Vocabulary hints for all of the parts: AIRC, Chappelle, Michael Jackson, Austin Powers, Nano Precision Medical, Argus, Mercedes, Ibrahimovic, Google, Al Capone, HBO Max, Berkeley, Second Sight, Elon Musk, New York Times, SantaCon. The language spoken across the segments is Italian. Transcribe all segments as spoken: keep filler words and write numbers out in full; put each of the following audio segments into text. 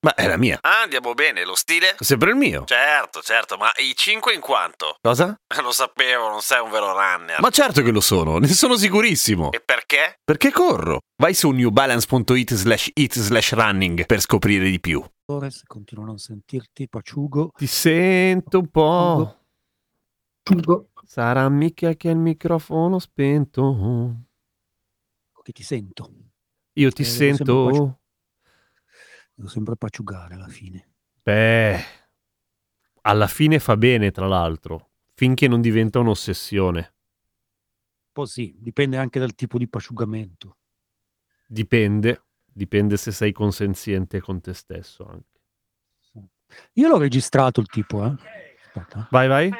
Ma è la mia. Ah, andiamo bene, lo stile? Sempre il mio. Certo, certo, ma i cinque in quanto? Cosa? Lo sapevo, non sei un vero runner. Ma certo che lo sono, ne sono sicurissimo. E perché? Perché corro. Vai su newbalance.it slash it slash running per scoprire di più. Se continuo a non sentirti, paciugo. Ti sento un po'. Paciugo. Sarà mica che è il microfono spento. Che ti sento. Io ti eh, sento... Devo sempre paciugare alla fine. Beh, alla fine fa bene, tra l'altro, finché non diventa un'ossessione. Poi sì, dipende anche dal tipo di paciugamento. Dipende, dipende se sei consenziente con te stesso anche. Io l'ho registrato il tipo, eh. Aspetta. Vai, vai.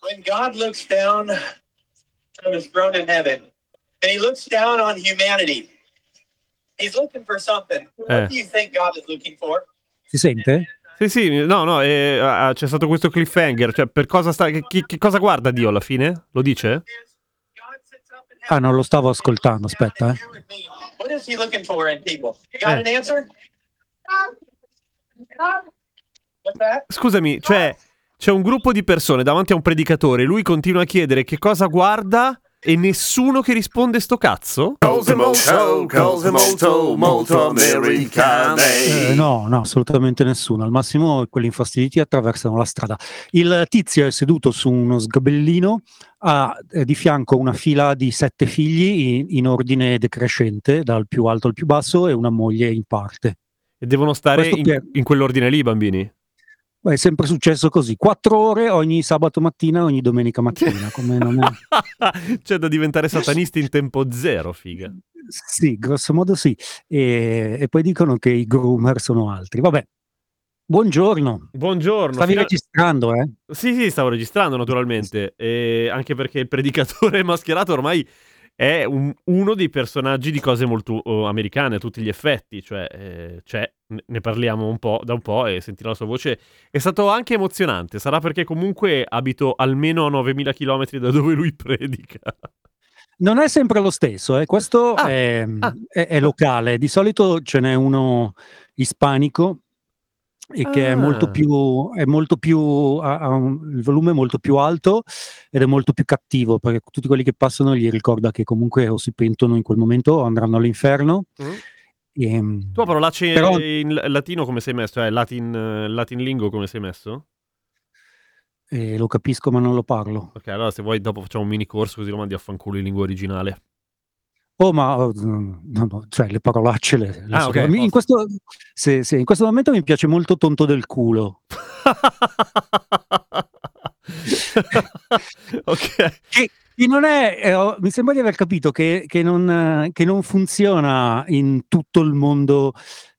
When God looks down from his throne in heaven and he looks down on humanity. He's looking for something. What eh. do you think God is looking for? Si sente? Sì, sì, no, no, eh, ah, c'è stato questo cliffhanger, cioè per cosa sta che, che cosa guarda Dio alla fine? Lo dice? Ah, non lo stavo ascoltando, aspetta, eh. What is he looking for in people? Got an answer? Scusami, cioè c'è un gruppo di persone davanti a un predicatore, lui continua a chiedere che cosa guarda e nessuno che risponde sto cazzo? Cose molto, cose molto, molto americane. Eh, no, no, assolutamente nessuno. Al massimo quelli infastiditi attraversano la strada. Il tizio è seduto su uno sgabellino, ha eh, di fianco una fila di sette figli in, in ordine decrescente, dal più alto al più basso, e una moglie in parte. E devono stare in, è... in quell'ordine lì, i bambini? Beh, è sempre successo così, quattro ore ogni sabato mattina, ogni domenica mattina. Come non è... C'è da diventare satanisti in tempo zero, figa. Sì, grosso modo sì. E, e poi dicono che i groomer sono altri. Vabbè, buongiorno. Buongiorno. Stavi Fino... registrando, eh? Sì, sì, stavo registrando naturalmente, sì. E anche perché il predicatore mascherato ormai è un, uno dei personaggi di cose molto oh, americane a tutti gli effetti, cioè eh, c'è... ne parliamo un po' da un po' e sentire la sua voce è stato anche emozionante. Sarà perché comunque abito almeno a novemila chilometri da dove lui predica. Non è sempre lo stesso, eh. Questo ah, è, ah, è, è locale. Di solito ce n'è uno ispanico e che ah. è molto più è molto più ha, ha un, il volume è molto più alto ed è molto più cattivo, perché tutti quelli che passano gli ricorda che comunque o si pentono in quel momento o andranno all'inferno. Mm. Ehm, tu parolacce però... in latino come sei messo? Eh, latin, latin lingo come sei messo? Eh, lo capisco ma non lo parlo. Ok, allora se vuoi dopo facciamo un mini corso così lo mandi a fanculo in lingua originale. Oh, ma no, no, cioè le parolacce le, le ah, so. Okay, mi, in, questo, se, se, in questo momento mi piace molto tonto del culo. Ok. E... E non è, eh, mi sembra di aver capito che, che, non, che non funziona in tutto il mondo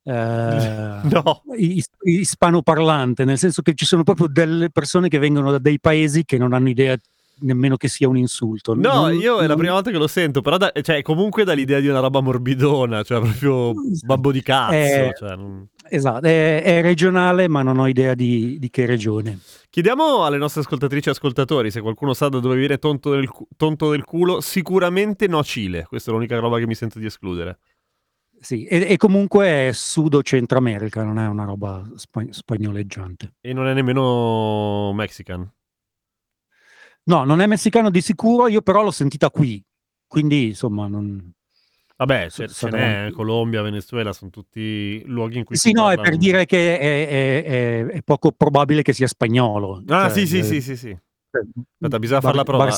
eh, no. is, ispanoparlante, nel senso che ci sono proprio delle persone che vengono da dei paesi che non hanno idea nemmeno che sia un insulto. No, non, io non... è la prima volta che lo sento, però da, cioè, comunque dall'idea di una roba morbidona, cioè proprio babbo di cazzo. Eh, cioè, non... Esatto, è, è regionale ma non ho idea di, di che regione. Chiediamo alle nostre ascoltatrici e ascoltatori se qualcuno sa da dove viene tonto del, tonto del culo. Sicuramente no Cile, questa è l'unica roba che mi sento di escludere. Sì, e, e comunque è Sud o Centro America, non è una roba spa- spagnoleggiante. E non è nemmeno mexican. No, non è messicano di sicuro, io però l'ho sentita qui, quindi insomma non... Vabbè, ce, ce n'è, Colombia, Venezuela, sono tutti luoghi in cui sì, si no, parla è per un... dire che è, è, è, è poco probabile che sia spagnolo. Ah, cioè, sì, eh, sì, sì, sì, sì. Eh, Aspetta, bisogna bar, fare la prova.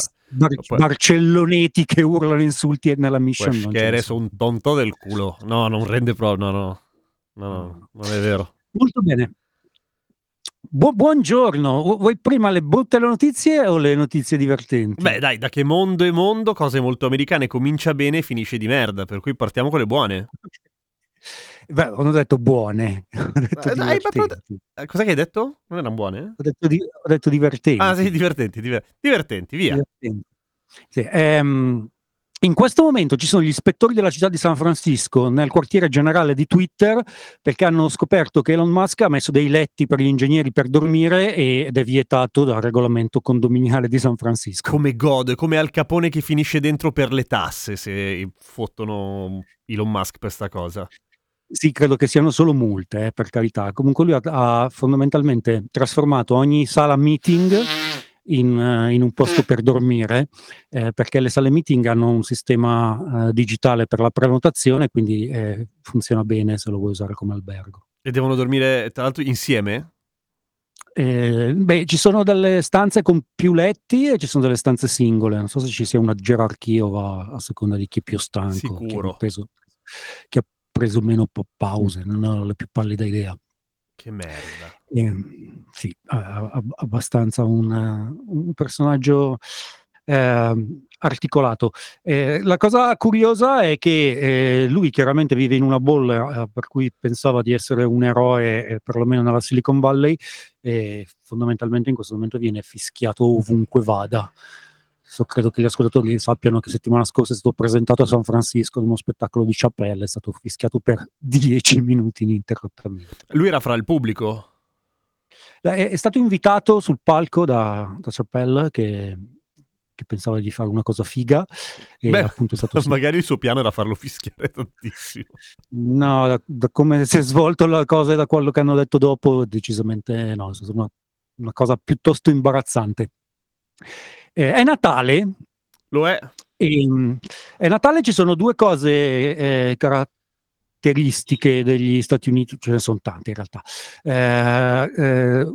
Barcelloneti bar, poi... che urlano insulti nella mission. Che sono un tonto del culo. No, non rende proprio, no, no, no, non è vero. Molto bene. Bu- buongiorno, vuoi prima le brutte notizie o le notizie divertenti? Beh dai, da che mondo è mondo, cose molto americane, comincia bene e finisce di merda, per cui partiamo con le buone. Beh, non ho detto buone, ho detto eh, dai, ma... Cos'è che hai detto? Non erano buone? Ho detto, di... ho detto divertenti. Ah sì, divertenti, diver... divertenti, via. Divertenti. Sì, ehm... In questo momento ci sono gli ispettori della città di San Francisco nel quartiere generale di Twitter, perché hanno scoperto che Elon Musk ha messo dei letti per gli ingegneri per dormire ed è vietato dal regolamento condominiale di San Francisco. Come God, come Al Capone che finisce dentro per le tasse se fottono Elon Musk per sta cosa. Sì, credo che siano solo multe, eh, per carità. Comunque lui ha, ha fondamentalmente trasformato ogni sala meeting In, in un posto per dormire, eh, perché le sale meeting hanno un sistema eh, digitale per la prenotazione, quindi eh, funziona bene se lo vuoi usare come albergo. E devono dormire tra l'altro insieme? Eh, beh, ci sono delle stanze con più letti e ci sono delle stanze singole, non so se ci sia una gerarchia o a, a seconda di chi è più stanco. Sicuro. Chi ha preso, chi ha preso meno pause, non ho la più pallida idea. Che merda. Eh, sì, ab- abbastanza una, un personaggio eh, articolato. Eh, la cosa curiosa è che eh, lui chiaramente vive in una bolla eh, per cui pensava di essere un eroe, eh, perlomeno nella Silicon Valley, e fondamentalmente in questo momento viene fischiato ovunque vada. So, credo che gli ascoltatori sappiano che settimana scorsa è stato presentato a San Francisco in uno spettacolo di Chappelle, è stato fischiato per dieci minuti ininterrottamente. Lui era fra il pubblico? È, è stato invitato sul palco da, da Chappelle che, che pensava di fare una cosa figa e beh, appunto è stato magari il suo piano era farlo fischiare tantissimo. No, da, da come si è svolto la cosa e da quello che hanno detto dopo decisamente no, è stata una, una cosa piuttosto imbarazzante. Eh, è Natale, lo è. E, è Natale, ci sono due cose eh, caratteristiche degli Stati Uniti, ce ne sono tante in realtà. Eh, eh,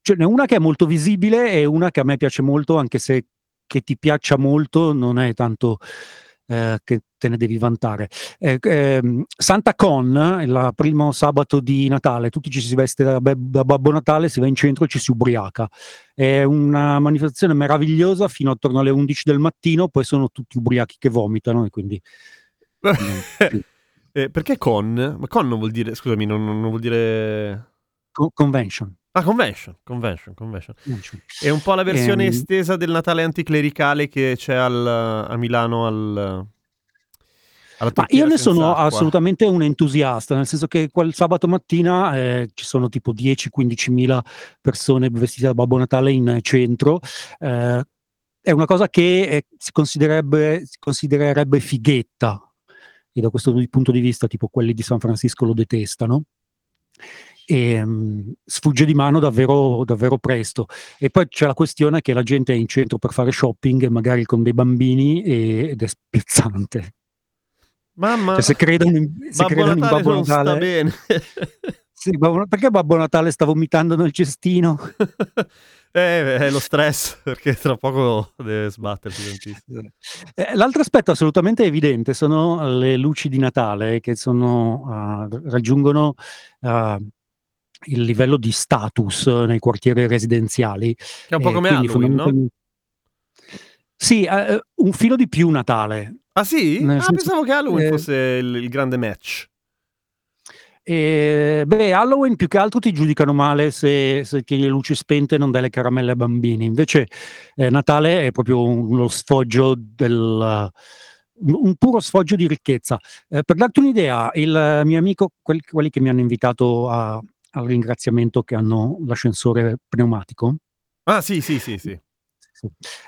ce n'è una che è molto visibile e una che a me piace molto, anche se che ti piaccia molto non è tanto eh, che te ne devi vantare. Eh, eh, SantaCon, il primo sabato di Natale, tutti ci si veste da, da Babbo Natale, si va in centro e ci si ubriaca. È una manifestazione meravigliosa fino attorno alle undici del mattino, poi sono tutti ubriachi che vomitano e quindi... eh, perché con? Ma con non vuol dire... Scusami, non, non vuol dire... Co- convention. Ah, convention, convention, convention. convention. È un po' la versione ehm... estesa del Natale anticlericale che c'è al, a Milano al... Ma io ne sono acqua. assolutamente un entusiasta, nel senso che quel sabato mattina eh, ci sono tipo dieci quindici mila persone vestite da Babbo Natale in centro, eh, è una cosa che eh, si, considererebbe, si considererebbe fighetta, e da questo punto di vista tipo quelli di San Francisco lo detestano, e um, sfugge di mano davvero, davvero presto. E poi c'è la questione che la gente è in centro per fare shopping, magari con dei bambini, e, ed è spiazzante. Mamma, cioè, se credono in, se Babbo, credono Natale in Babbo Natale non sta bene. Sì, Babbo, perché Babbo Natale sta vomitando nel cestino? eh, è lo stress, perché tra poco deve sbattersi. Eh, l'altro aspetto assolutamente evidente sono le luci di Natale che sono, uh, raggiungono uh, il livello di status nei quartieri residenziali. Che è un po' come eh, Halloween, fondamentalmente... no? Sì, uh, un filo di più Natale. Ah sì? Nel ah, senso, pensavo che Halloween eh, fosse il, il grande match. Eh, beh, Halloween più che altro ti giudicano male se, se tieni le luci spente e non dai le caramelle ai bambini. Invece eh, Natale è proprio uno sfoggio del... un puro sfoggio di ricchezza. Eh, per darti un'idea, il mio amico, quelli, quelli che mi hanno invitato a, al ringraziamento che hanno l'ascensore pneumatico. Ah sì, sì, sì, sì.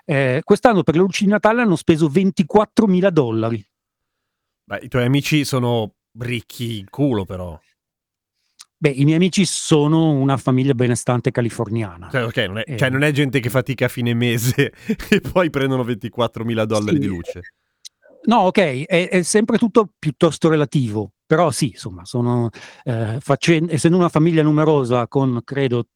Eh, quest'anno per le luci di Natale hanno speso ventiquattromila dollari. Beh, i tuoi amici sono ricchi in culo, però. Beh, i miei amici sono una famiglia benestante californiana. Cioè, okay, non è, eh. cioè, non è gente che fatica a fine mese e poi prendono ventiquattromila dollari sì. di luce. No, ok, è, è sempre tutto piuttosto relativo, però sì, insomma, sono eh, facen- essendo una famiglia numerosa con, credo,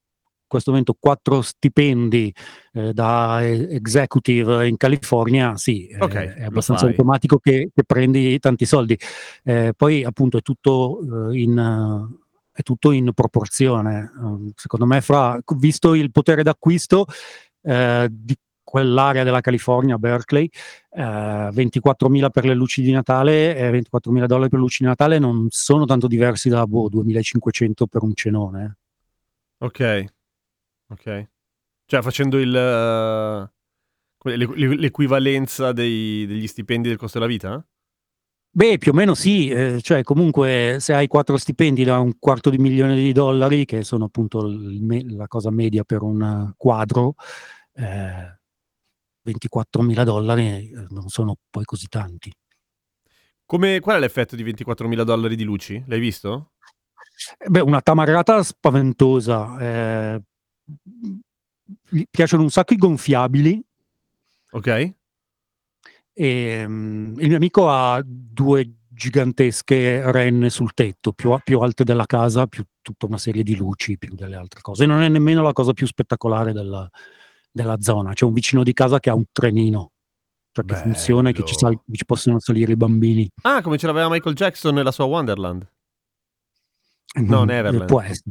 in questo momento quattro stipendi eh, da executive in California, sì, okay, eh, è abbastanza automatico che, che prendi tanti soldi. Eh, poi appunto è tutto eh, in è tutto in proporzione. Eh, secondo me, fra visto il potere d'acquisto eh, di quell'area della California, Berkeley, eh, ventiquattromila per le luci di Natale e eh, ventiquattromila dollari per le luci di Natale non sono tanto diversi da boh, duemilacinquecento per un cenone. Ok. Ok, cioè facendo il uh, L'equivalenza dei, degli stipendi del costo della vita? Beh, più o meno sì, eh, cioè comunque se hai quattro stipendi da un quarto di milione di dollari, che sono appunto il me- la cosa media per un quadro, eh, ventiquattromila dollari non sono poi così tanti. Come, qual è l'effetto di ventiquattromila dollari di luci? L'hai visto? Beh, una tamarrata spaventosa. Eh, mi piacciono un sacco i gonfiabili. Ok. E, um, il mio amico ha due gigantesche renne sul tetto, più, più alte della casa, più tutta una serie di luci, più delle altre cose. E non è nemmeno la cosa più spettacolare della, della zona. C'è un vicino di casa che ha un trenino, cioè che bello. Funziona e che ci, sal- ci possono salire i bambini. Ah, come ce l'aveva Michael Jackson nella sua Wonderland. No, Neverland. Può essere.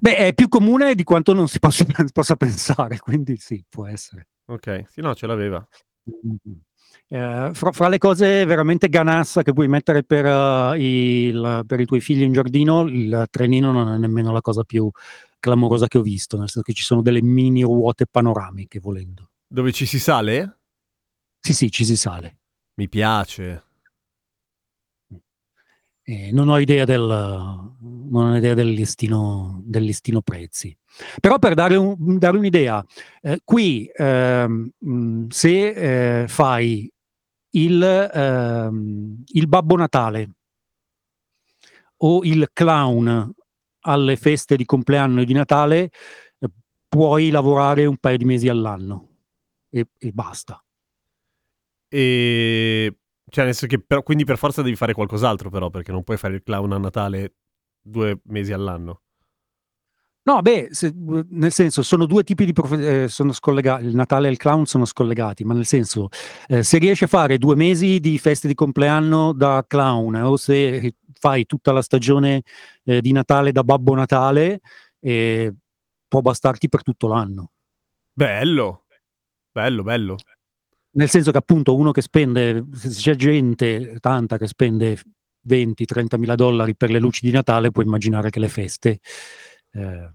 Beh, è più comune di quanto non si possa, possa pensare, quindi sì, può essere. Ok, sì, no, ce l'aveva. Eh, fra, fra le cose veramente ganassa che puoi mettere per, uh, il, per i tuoi figli in giardino, il trenino non è nemmeno la cosa più clamorosa che ho visto, nel senso che ci sono delle mini ruote panoramiche, volendo. Dove ci si sale? Sì, sì, ci si sale. Mi piace. Eh, non ho idea del non ho idea del listino, del listino prezzi, però per dare, un, dare un'idea, eh, qui ehm, se eh, fai il, ehm, il Babbo Natale o il clown alle feste di compleanno e di Natale, eh, puoi lavorare un paio di mesi all'anno e, e basta. E... Cioè, nel senso che per, quindi per forza devi fare qualcos'altro, però, perché non puoi fare il clown a Natale due mesi all'anno. No, beh, se, nel senso, sono due tipi di profe- eh, sono scollegati, il Natale e il clown sono scollegati, ma nel senso, eh, se riesci a fare due mesi di feste di compleanno da clown, eh, o se fai tutta la stagione eh, di Natale da Babbo Natale, eh, può bastarti per tutto l'anno. Bello, bello, bello. Nel senso che appunto uno che spende, c'è gente tanta che spende venti-trenta mila dollari per le luci di Natale, puoi immaginare che le feste eh,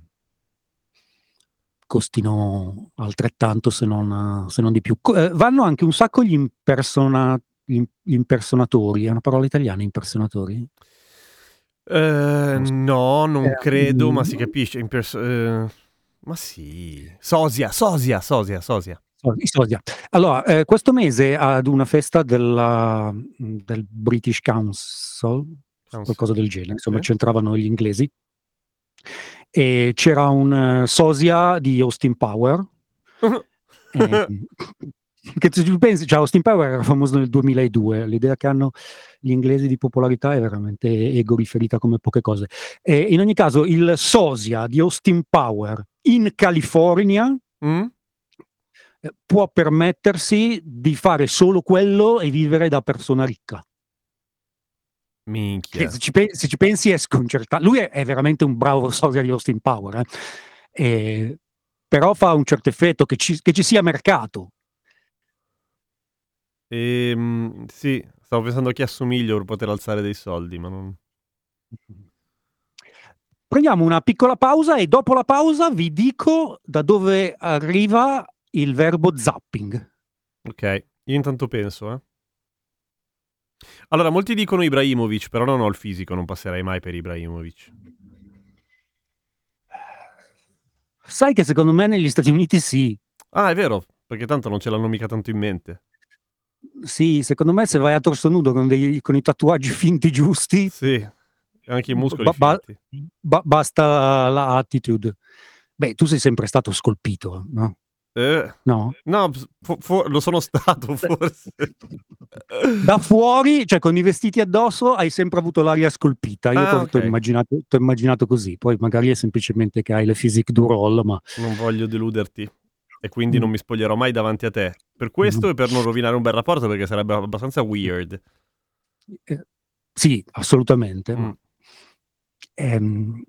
costino altrettanto, se non, se non di più. Eh, vanno anche un sacco gli, impersona, gli impersonatori, è una parola italiana impersonatori? Eh, no, non eh, credo, ma si capisce. Imperso- eh, ma sì, sosia, sosia, sosia, sosia. Allora, eh, questo mese ad una festa della, del British Council, qualcosa del genere, insomma, okay. C'entravano gli inglesi, e c'era un uh, sosia di Austin Powers, eh, che tu pensi, cioè Austin Powers era famoso nel duemiladue, l'idea che hanno gli inglesi di popolarità è veramente egoriferita come poche cose. E in ogni caso, il sosia di Austin Powers in California... Mm? può permettersi di fare solo quello e vivere da persona ricca. Minchia. Se ci, pe- se ci pensi è sconcertante. Lui è, è veramente un bravo sosia di Austin Power, eh? E, però fa un certo effetto che ci, che ci sia mercato. Ehm, sì, stavo pensando a chi assomiglio per poter alzare dei soldi, ma non... Prendiamo una piccola pausa e dopo la pausa vi dico da dove arriva... il verbo zapping. Ok, io intanto penso, eh. Allora, molti dicono Ibrahimovic, però non ho il fisico, non passerei mai per Ibrahimovic. Sai che secondo me negli Stati Uniti sì. Ah, è vero, perché tanto non ce l'hanno mica tanto in mente. Sì, secondo me se vai a torso nudo con, dei, con i tatuaggi finti giusti... Sì, anche i muscoli ba- finti. Ba- basta la attitude. Beh, tu sei sempre stato scolpito, no? Eh, no, no fo- fo- lo sono stato forse da fuori, cioè con i vestiti addosso hai sempre avuto l'aria scolpita. Io ah, t'ho okay. immaginato, t'ho immaginato così, poi magari è semplicemente che hai le physique du roll, ma non voglio deluderti e quindi non mi spoglierò mai davanti a te per questo, mm. e per non rovinare un bel rapporto, perché sarebbe abbastanza weird. Eh, sì, assolutamente. mm. ehm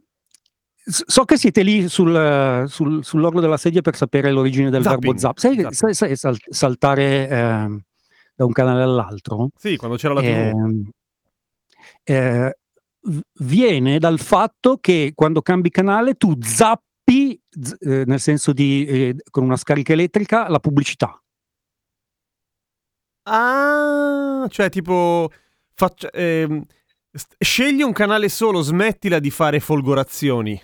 So che siete lì sul, sul, sull'orlo della sedia per sapere l'origine del zapping, verbo zap. Sai, sai, sai sal, saltare eh, da un canale all'altro? Sì, quando c'era la tivù. Eh, eh, viene dal fatto che quando cambi canale tu zappi, z- eh, nel senso di, eh, con una scarica elettrica, la pubblicità. Ah, cioè tipo faccia, ehm, scegli un canale solo, smettila di fare folgorazioni.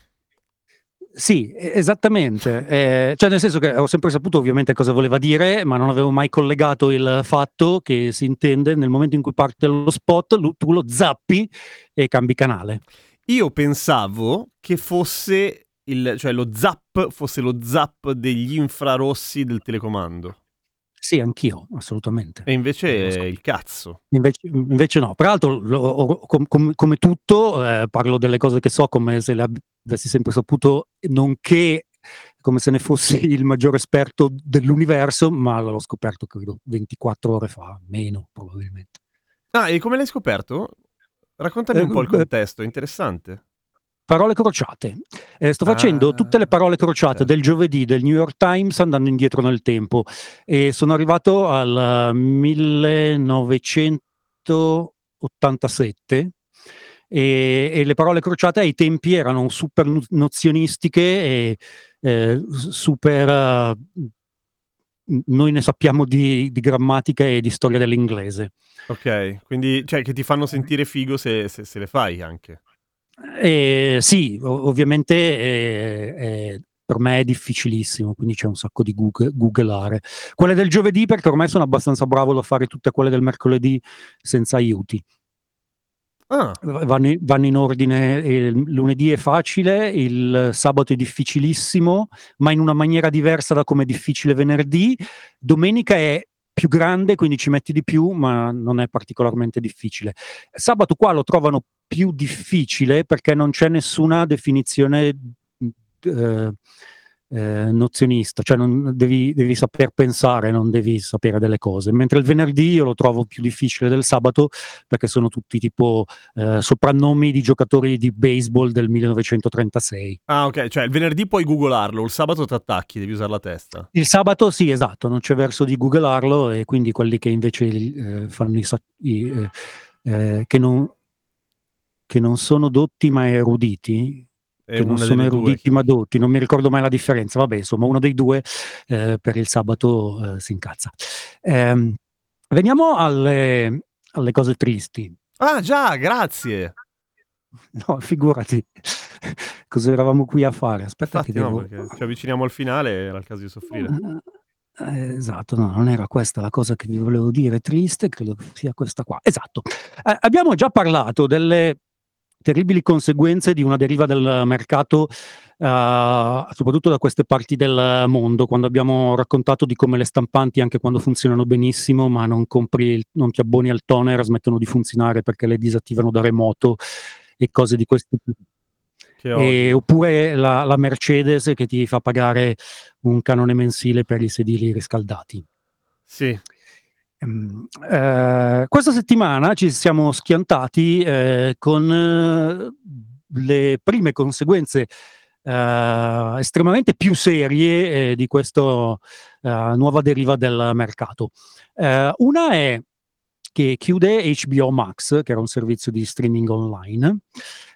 Sì, esattamente, eh, cioè nel senso che ho sempre saputo ovviamente cosa voleva dire, ma non avevo mai collegato il fatto che si intende nel momento in cui parte lo spot, lo, tu lo zappi e cambi canale. Io pensavo che fosse il, cioè lo zap fosse lo zap degli infrarossi del telecomando. Sì, anch'io, assolutamente. E invece so. il cazzo. Invece, invece no. Peraltro, lo, com, com, come tutto, eh, parlo delle cose che so come se le avessi sempre saputo, nonché come se ne fossi il maggiore esperto dell'universo, ma l'ho scoperto, credo, ventiquattro ore fa, meno probabilmente. Ah, e come l'hai scoperto? Raccontami eh, un po' il contesto, è interessante. Parole crociate. Eh, sto facendo ah, tutte le parole crociate del giovedì del New York Times andando indietro nel tempo e sono arrivato al millenovecentottantasette e, e le parole crociate ai tempi erano super nozionistiche e eh, super... Uh, noi ne sappiamo di, di grammatica e di storia dell'inglese. Ok, quindi cioè, che ti fanno sentire figo se, se, se le fai anche. Eh, sì, ovviamente eh, eh, per me è difficilissimo, quindi c'è un sacco di Google, googleare. Quelle del giovedì perché ormai sono abbastanza bravo a fare tutte quelle del mercoledì senza aiuti. Ah. Vanno, vanno in ordine, il lunedì è facile, il sabato è difficilissimo, ma in una maniera diversa da come è difficile venerdì. Domenica è più grande, quindi ci metti di più, ma non è particolarmente difficile. Sabato qua lo trovano più difficile perché non c'è nessuna definizione eh, eh, nozionista, cioè non devi, devi saper pensare, non devi sapere delle cose, mentre il venerdì io lo trovo più difficile del sabato perché sono tutti tipo eh, soprannomi di giocatori di baseball del millenovecentotrentasei. Ah ok, cioè il venerdì puoi googolarlo, il sabato ti attacchi, devi usare la testa. Il sabato sì, esatto, non c'è verso di googolarlo e quindi quelli che invece eh, fanno i, i eh, eh, che non che non sono dotti ma eruditi, è che non sono eruditi due. ma dotti, non mi ricordo mai la differenza, vabbè insomma uno dei due eh, per il sabato eh, si incazza. Eh, veniamo alle, alle cose tristi. Ah già, grazie! No, figurati, cosa eravamo qui a fare? Aspetta Infatti, che devo... no, ci avviciniamo al finale, era il caso di soffrire. Eh, esatto, no, non era questa la cosa che vi volevo dire, triste, credo che sia questa qua. Esatto, eh, abbiamo già parlato delle terribili conseguenze di una deriva del mercato, eh, soprattutto da queste parti del mondo, quando abbiamo raccontato di come le stampanti, anche quando funzionano benissimo, ma non compri, il, non ti abboni al toner, smettono di funzionare perché le disattivano da remoto e cose di questo tipo. E, oppure la, la Mercedes che ti fa pagare un canone mensile per i sedili riscaldati. Sì. Eh, questa settimana ci siamo schiantati eh, con le prime conseguenze eh, estremamente più serie eh, di questa eh, nuova deriva del mercato. Eh, una è che chiude H B O Max, che era un servizio di streaming online,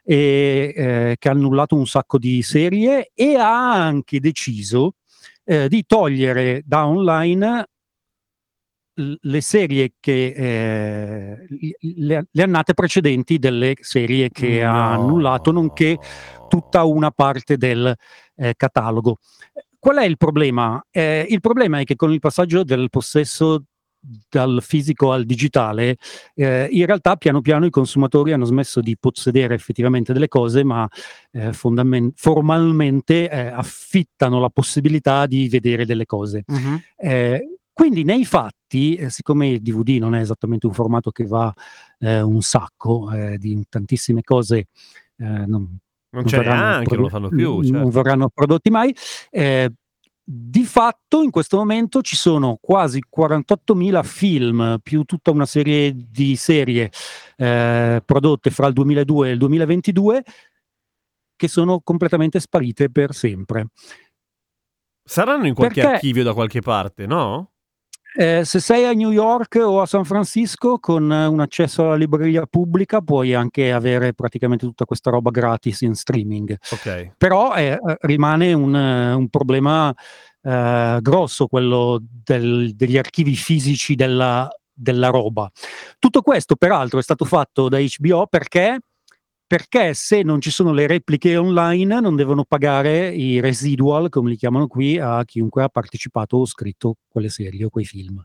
e, eh, che ha annullato un sacco di serie e ha anche deciso eh, di togliere da online le serie che eh, le, le annate precedenti delle serie che no. ha annullato, nonché tutta una parte del eh, catalogo. Qual è il problema? Eh, il problema è che con il passaggio del possesso dal fisico al digitale, eh, in realtà piano piano i consumatori hanno smesso di possedere effettivamente delle cose, ma eh, fondament- formalmente eh, affittano la possibilità di vedere delle cose. Uh-huh. Eh, quindi nei fatti, eh, siccome il D V D non è esattamente un formato che va eh, un sacco eh, di tantissime cose, eh, non, non, non c'è neanche, prodotti, non lo fanno più, cioè. non verranno prodotti mai, eh, di fatto in questo momento ci sono quasi quarantottomila film più tutta una serie di serie eh, prodotte fra il duemiladue e il duemilaventidue che sono completamente sparite per sempre. Saranno in qualche Perché, archivio da qualche parte, no? Eh, se sei a New York o a San Francisco con un accesso alla libreria pubblica puoi anche avere praticamente tutta questa roba gratis in streaming. Okay. Però eh, rimane un, un problema eh, grosso quello del, degli archivi fisici della della roba. Tutto questo, peraltro, è stato fatto da H B O perché perché se non ci sono le repliche online non devono pagare i residual, come li chiamano qui, a chiunque ha partecipato o scritto quelle serie o quei film.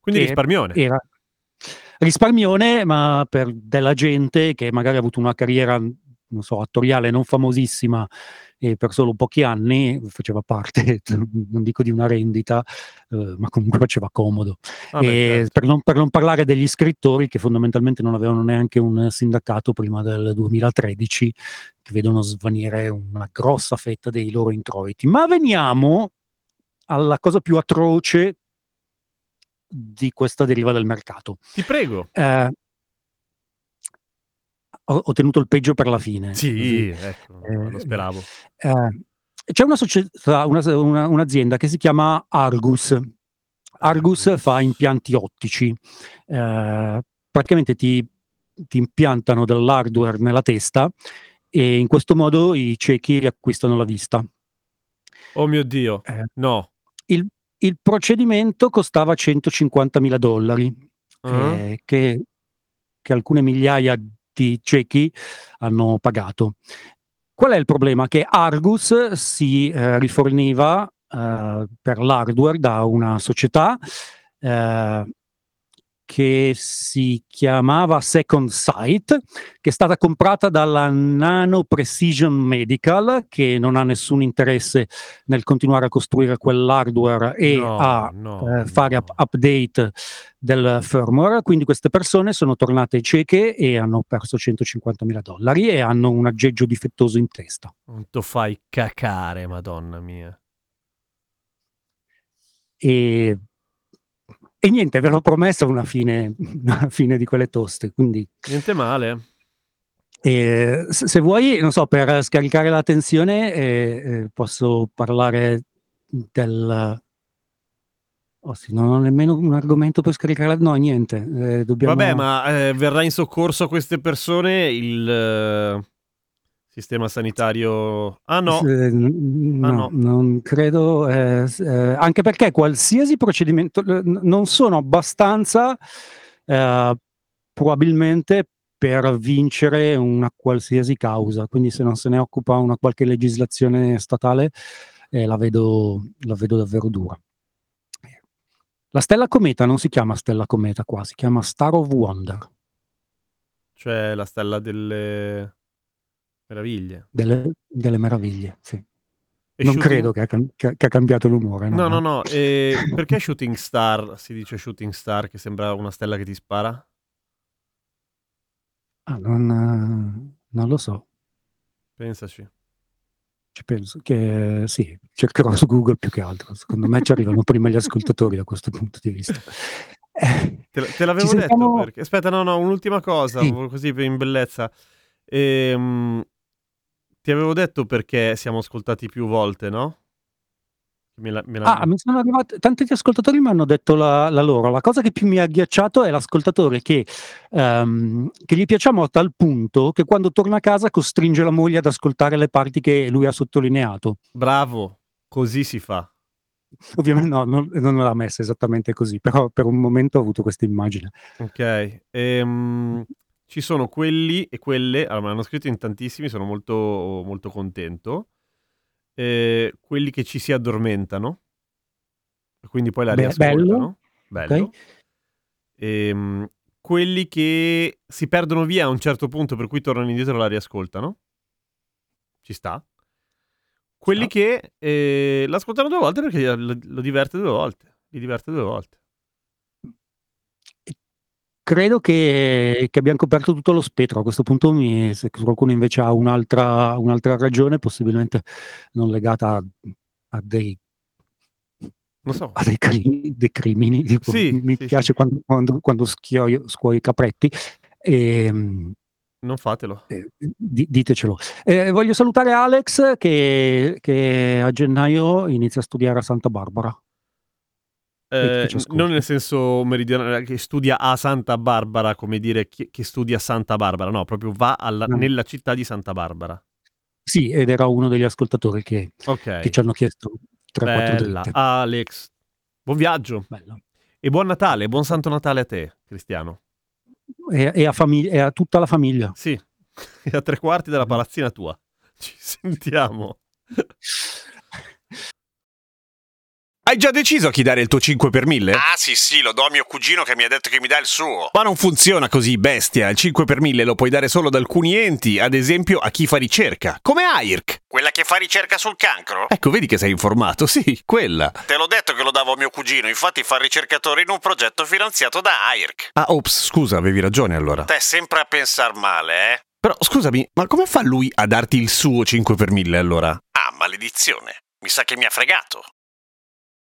Quindi che risparmione. Era risparmione, ma per della gente che magari ha avuto una carriera, non so, attoriale non famosissima e per solo pochi anni faceva parte, non dico di una rendita, eh, ma comunque faceva comodo. Ah, e beh, certo. per, non, per non parlare degli scrittori che fondamentalmente non avevano neanche un sindacato prima del duemilatredici, che vedono svanire una grossa fetta dei loro introiti. Ma veniamo alla cosa più atroce di questa deriva del mercato. Ti prego. Eh, ho tenuto il peggio per la fine. Sì, ecco, eh, lo speravo. Eh, c'è una società, una, una, un'azienda che si chiama Argus. Argus fa impianti ottici. Eh, praticamente ti, ti impiantano dell'hardware nella testa e in questo modo i ciechi riacquistano la vista. Oh mio Dio, eh, no. Il, il procedimento costava centocinquantamila dollari, uh-huh. eh, che, che alcune migliaia i ciechi hanno pagato. Qual è il problema? Che Argus si eh, riforniva eh, per l'hardware da una società eh, che si chiamava Second Sight, che è stata comprata dalla Nano Precision Medical, che non ha nessun interesse nel continuare a costruire quell'hardware e no, a no, eh, fare no. update del firmware. Quindi queste persone sono tornate cieche e hanno perso centocinquantamila dollari e hanno un aggeggio difettoso in testa. Non ti fai cacare, madonna mia. E... E niente, ve l'ho promesso una fine, una fine di quelle toste, quindi... Niente male. Eh, se vuoi, non so, per scaricare la tensione eh, eh, posso parlare del... Oh sì, non ho nemmeno un argomento per scaricare la... No, niente, eh, dobbiamo... Vabbè, ma eh, verrà in soccorso a queste persone il eh, sistema sanitario... Ah no! Eh, n- ah, no, no, non credo... Eh, eh, anche perché qualsiasi procedimento... Non sono abbastanza eh, probabilmente per vincere una qualsiasi causa. Quindi se non se ne occupa una qualche legislazione statale eh, la vedo, la vedo davvero dura. La stella cometa non si chiama stella cometa qua, si chiama Star of Wonder. Cioè la stella delle... meraviglie. Delle, delle meraviglie, sì. E non shooting... credo che ha, che, che ha cambiato l'umore. No, no, no. no. E perché Shooting Star si dice Shooting Star, che sembra una stella che ti spara? Ah, non, non lo so. Pensaci. Ci penso che sì, cercherò su Google più che altro. Secondo me ci arrivano prima gli ascoltatori da questo punto di vista. Te, te l'avevo ci detto. Sentiamo... Perché... Aspetta, no, no, un'ultima cosa, sì. Così in bellezza. Ehm... Ti avevo detto perché siamo ascoltati più volte, no? Me la, me la... Ah, mi sono arrivati tanti ascoltatori, mi hanno detto la, la loro. La cosa che più mi ha agghiacciato è l'ascoltatore che, um, che gli piacciamo a tal punto che quando torna a casa costringe la moglie ad ascoltare le parti che lui ha sottolineato. Bravo, così si fa. Ovviamente no, non, non l'ha messa esattamente così, però per un momento ho avuto questa immagine. Ok, ehm... Ci sono quelli e quelle, allora me l'hanno scritto in tantissimi, sono molto, molto contento, eh, quelli che ci si addormentano, quindi poi la Be- riascoltano, bello, bello. Okay. E, quelli che si perdono via a un certo punto per cui tornano indietro e la riascoltano, ci sta, quelli ci sta. Che eh, l'ascoltano due volte perché lo, lo diverte due volte, li diverte due volte. Credo che, che abbiamo coperto tutto lo spettro. A questo punto, mi, se qualcuno invece ha un'altra, un'altra ragione, possibilmente non legata a, a dei, non so. a dei, cri, dei crimini, tipo, sì, mi sì, piace sì. quando, quando, quando schioio, scuoio i capretti. E, non fatelo. Eh, di, ditecelo. Eh, voglio salutare Alex che, che a gennaio inizia a studiare a Santa Barbara. Eh, non nel senso meridionale che studia a Santa Barbara, come dire che, che studia Santa Barbara, no, proprio va alla, no. nella città di Santa Barbara. Sì, ed era uno degli ascoltatori che, okay. che ci hanno chiesto tre quattro Alex, buon viaggio. Bello. E buon Natale, buon Santo Natale a te, Cristiano. E, e, a, famig- e a tutta la famiglia. Sì, e a tre quarti della palazzina tua. Ci sentiamo. Hai già deciso a chi dare il tuo cinque per mille? Ah sì sì, lo do a mio cugino che mi ha detto che mi dà il suo. Ma non funziona così, bestia. Il cinque per mille lo puoi dare solo ad alcuni enti, ad esempio a chi fa ricerca, come A I R C. Quella che fa ricerca sul cancro? Ecco, vedi che sei informato, sì, quella. Te l'ho detto che lo davo a mio cugino, infatti fa ricercatore in un progetto finanziato da A I R C. Ah, ops, scusa, avevi ragione allora. T'è sempre a pensar male, eh? Però scusami, ma come fa lui a darti il suo cinque per mille allora? Ah, maledizione, mi sa che mi ha fregato.